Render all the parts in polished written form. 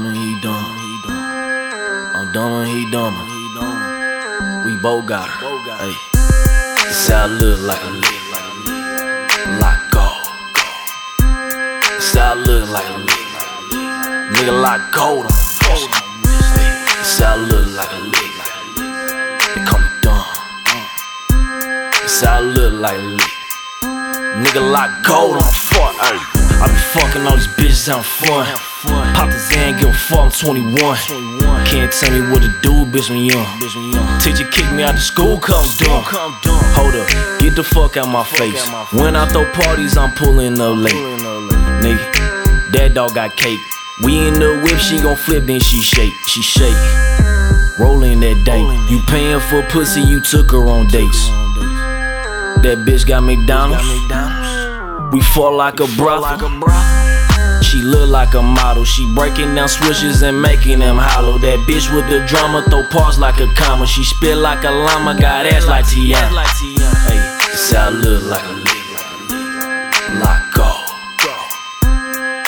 dumb and he dumb. I'm dumb and he dumb. We both got her. Ay. This how I look like a lick. Like gold. This how I look like a lick. Nigga like gold on the post. This how I look like a lick. They call me dumb. This how I look like a lick. Nigga like gold on the fuck. Ay. I be fucking all these bitches out front. Pop the Zan, give a fuck, I'm 21. Can't tell me what to do, bitch, when young. Teacher kicked me out of school, cause I'm dumb. Hold up, get the fuck out my face. When I throw parties, I'm pulling up late. Nigga, that dog got cake. We in the whip, she gon' flip, then she shake. She shake, rolling that day. You paying for pussy, you took her on dates. That bitch got McDonald's. We fall like a brothel. She look like a model. She breaking down swishes and making them hollow. That bitch with the drama, throw paws like a comma. She spit like a llama, got ass like Tiana. Hey, this how I look like a lick. Like gold.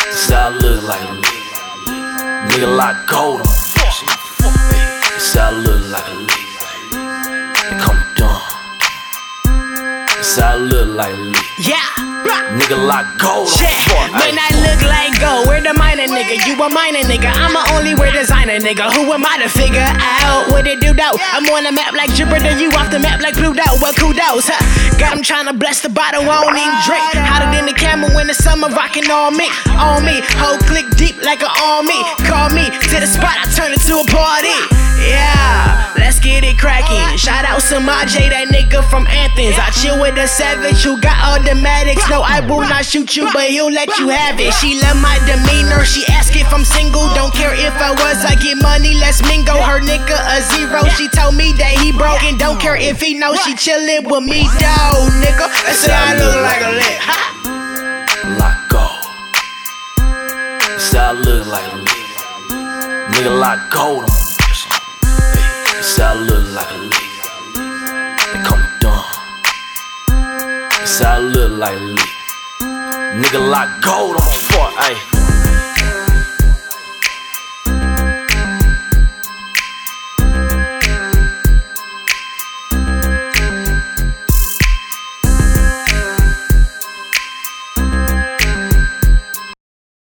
This how I look like a lick. Nigga like gold on fuck. This how I look like a lick. They call me dumb. This how I look like a lick. Yeah. Nigga like gold. Shit, when I look like gold, where the minor nigga? You a minor nigga, I'm a only wear designer nigga. Who am I to figure out what it do though? I'm on the map like Jupiter, you off the map like Pluto. Well, kudos, huh? God, I'm tryna bless the bottle, I don't even drink. Hotter than the camel in the summer, rockin' on me. On me, whole click deep like an army. Call me to the spot, I turn it to a party. Yeah, let's get it crackin'. Shout out Samaj, that nigga from Athens. I chill with the savage who got automatics. No, I will not shoot you, but he'll let you have it. She love my demeanor, she ask if I'm single. Don't care if I was, I get money, let's mingle. Her nigga a zero, she told me that he broke. And don't care if he knows, she chillin' with me though, nigga. That's how I look like a lick. Like gold. That's how I look like a lick. Nigga like gold on me. That's how I look like a lick. They call me dumb. That's how I look like a lick. Nigga like gold on the floor, ayy.